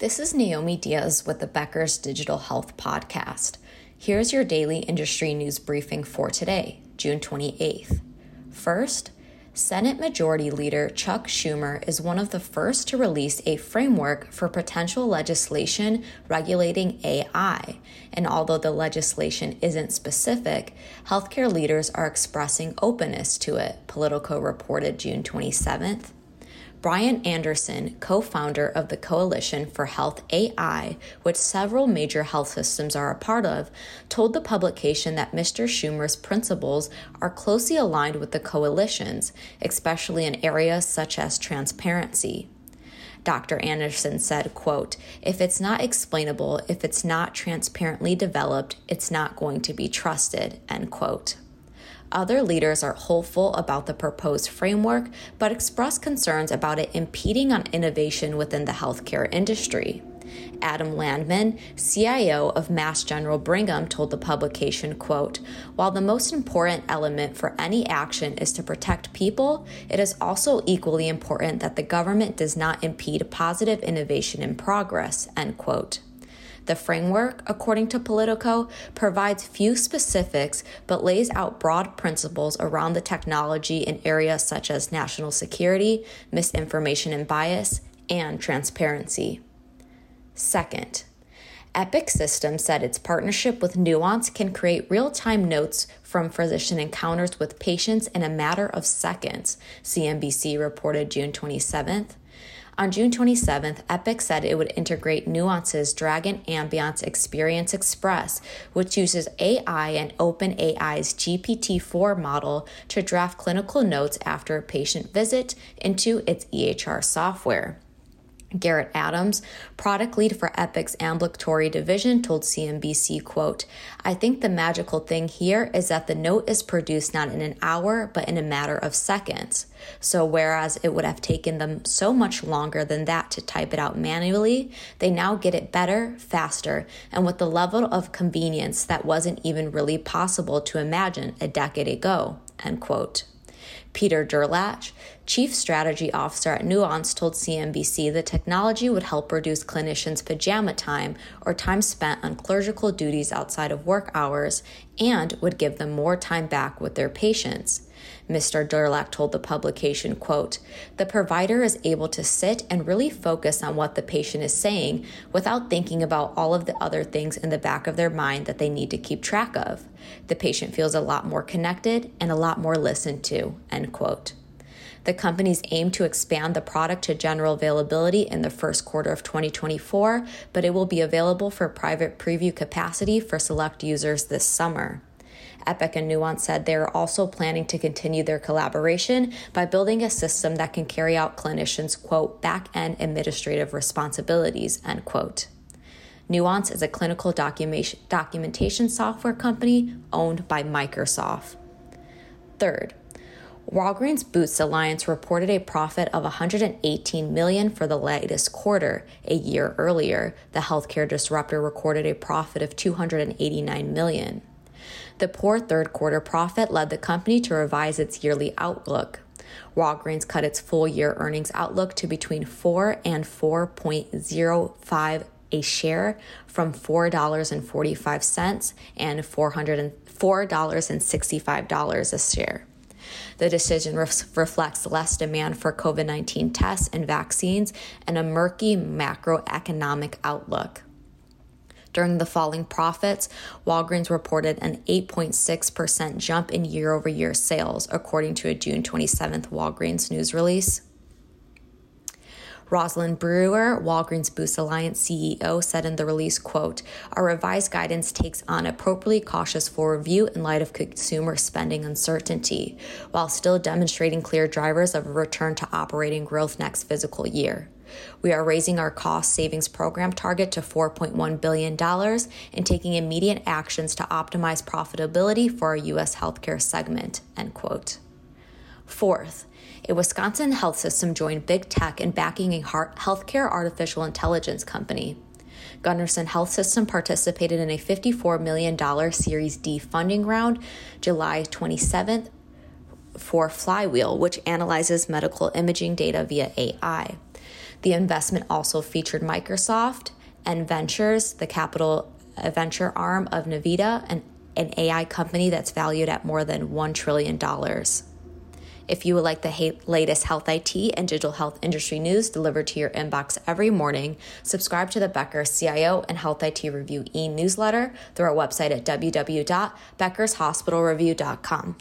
This is Naomi Diaz with the Becker's Digital Health Podcast. Here's your daily industry news briefing for today, June 28th. First, Senate Majority Leader Chuck Schumer is one of the first to release a framework for potential legislation regulating AI. And although the legislation isn't specific, healthcare leaders are expressing openness to it, Politico reported June 27th. Brian Anderson, co-founder of the Coalition for Health AI, which several major health systems are a part of, told the publication that Mr. Schumer's principles are closely aligned with the coalition's, especially in areas such as transparency. Dr. Anderson said, quote, "If it's not explainable, if it's not transparently developed, it's not going to be trusted," end quote. Other leaders are hopeful about the proposed framework, but express concerns about it impeding on innovation within the healthcare industry. Adam Landman, CIO of Mass General Brigham, told the publication, quote, "While the most important element for any action is to protect people, it is also equally important that the government does not impede positive innovation and progress," end quote. The framework, according to Politico, provides few specifics but lays out broad principles around the technology in areas such as national security, misinformation and bias, and transparency. Second, Epic Systems said its partnership with Nuance can create real-time notes from physician encounters with patients in a matter of seconds, CNBC reported June 27th. On June 27th, Epic said it would integrate Nuance's Dragon Ambiance Experience Express, which uses AI and OpenAI's GPT-4 model to draft clinical notes after a patient visit into its EHR software. Garrett Adams, product lead for Epic's ambulatory division, told CNBC, quote, "I think the magical thing here is that the note is produced not in an hour, but in a matter of seconds. So whereas it would have taken them so much longer than that to type it out manually, they now get it better, faster, and with the level of convenience that wasn't even really possible to imagine a decade ago," end quote. Peter Durlach, Chief Strategy Officer at Nuance, told CNBC the technology would help reduce clinicians' pajama time or time spent on clerical duties outside of work hours and would give them more time back with their patients. Mr. Durlach told the publication, quote, "The provider is able to sit and really focus on what the patient is saying without thinking about all of the other things in the back of their mind that they need to keep track of. The patient feels a lot more connected and a lot more listened to," end quote. The companies aim to expand the product to general availability in the first quarter of 2024, but it will be available for private preview capacity for select users this summer. Epic and Nuance said they are also planning to continue their collaboration by building a system that can carry out clinicians' quote, "back-end administrative responsibilities," end quote. Nuance is a clinical documentation software company owned by Microsoft. Third, Walgreens Boots Alliance reported a profit of $118 million for the latest quarter. A year earlier, the healthcare disruptor recorded a profit of $289 million. The poor third quarter profit led the company to revise its yearly outlook. Walgreens cut its full-year earnings outlook to between $4 and $4.05 a share from $4.45 and $4.65 a share. The decision reflects less demand for COVID-19 tests and vaccines and a murky macroeconomic outlook. During the falling profits, Walgreens reported an 8.6% jump in year-over-year sales, according to a June 27th Walgreens news release. Rosalind Brewer, Walgreens Boots Alliance CEO, said in the release, quote, "Our revised guidance takes on a appropriately cautious forward view in light of consumer spending uncertainty, while still demonstrating clear drivers of a return to operating growth next fiscal year. We are raising our cost savings program target to $4.1 billion and taking immediate actions to optimize profitability for our U.S. healthcare segment," end quote. Fourth, a Wisconsin health system joined big tech in backing a healthcare artificial intelligence company. Gunderson Health System participated in a $54 million Series D funding round July 27th for Flywheel, which analyzes medical imaging data via AI. The investment also featured Microsoft and Ventures, the capital venture arm of Nvidia, an AI company that's valued at more than $1 trillion. If you would like the latest health IT and digital health industry news delivered to your inbox every morning, subscribe to the Becker CIO and Health IT Review e-newsletter through our website at www.beckershospitalreview.com.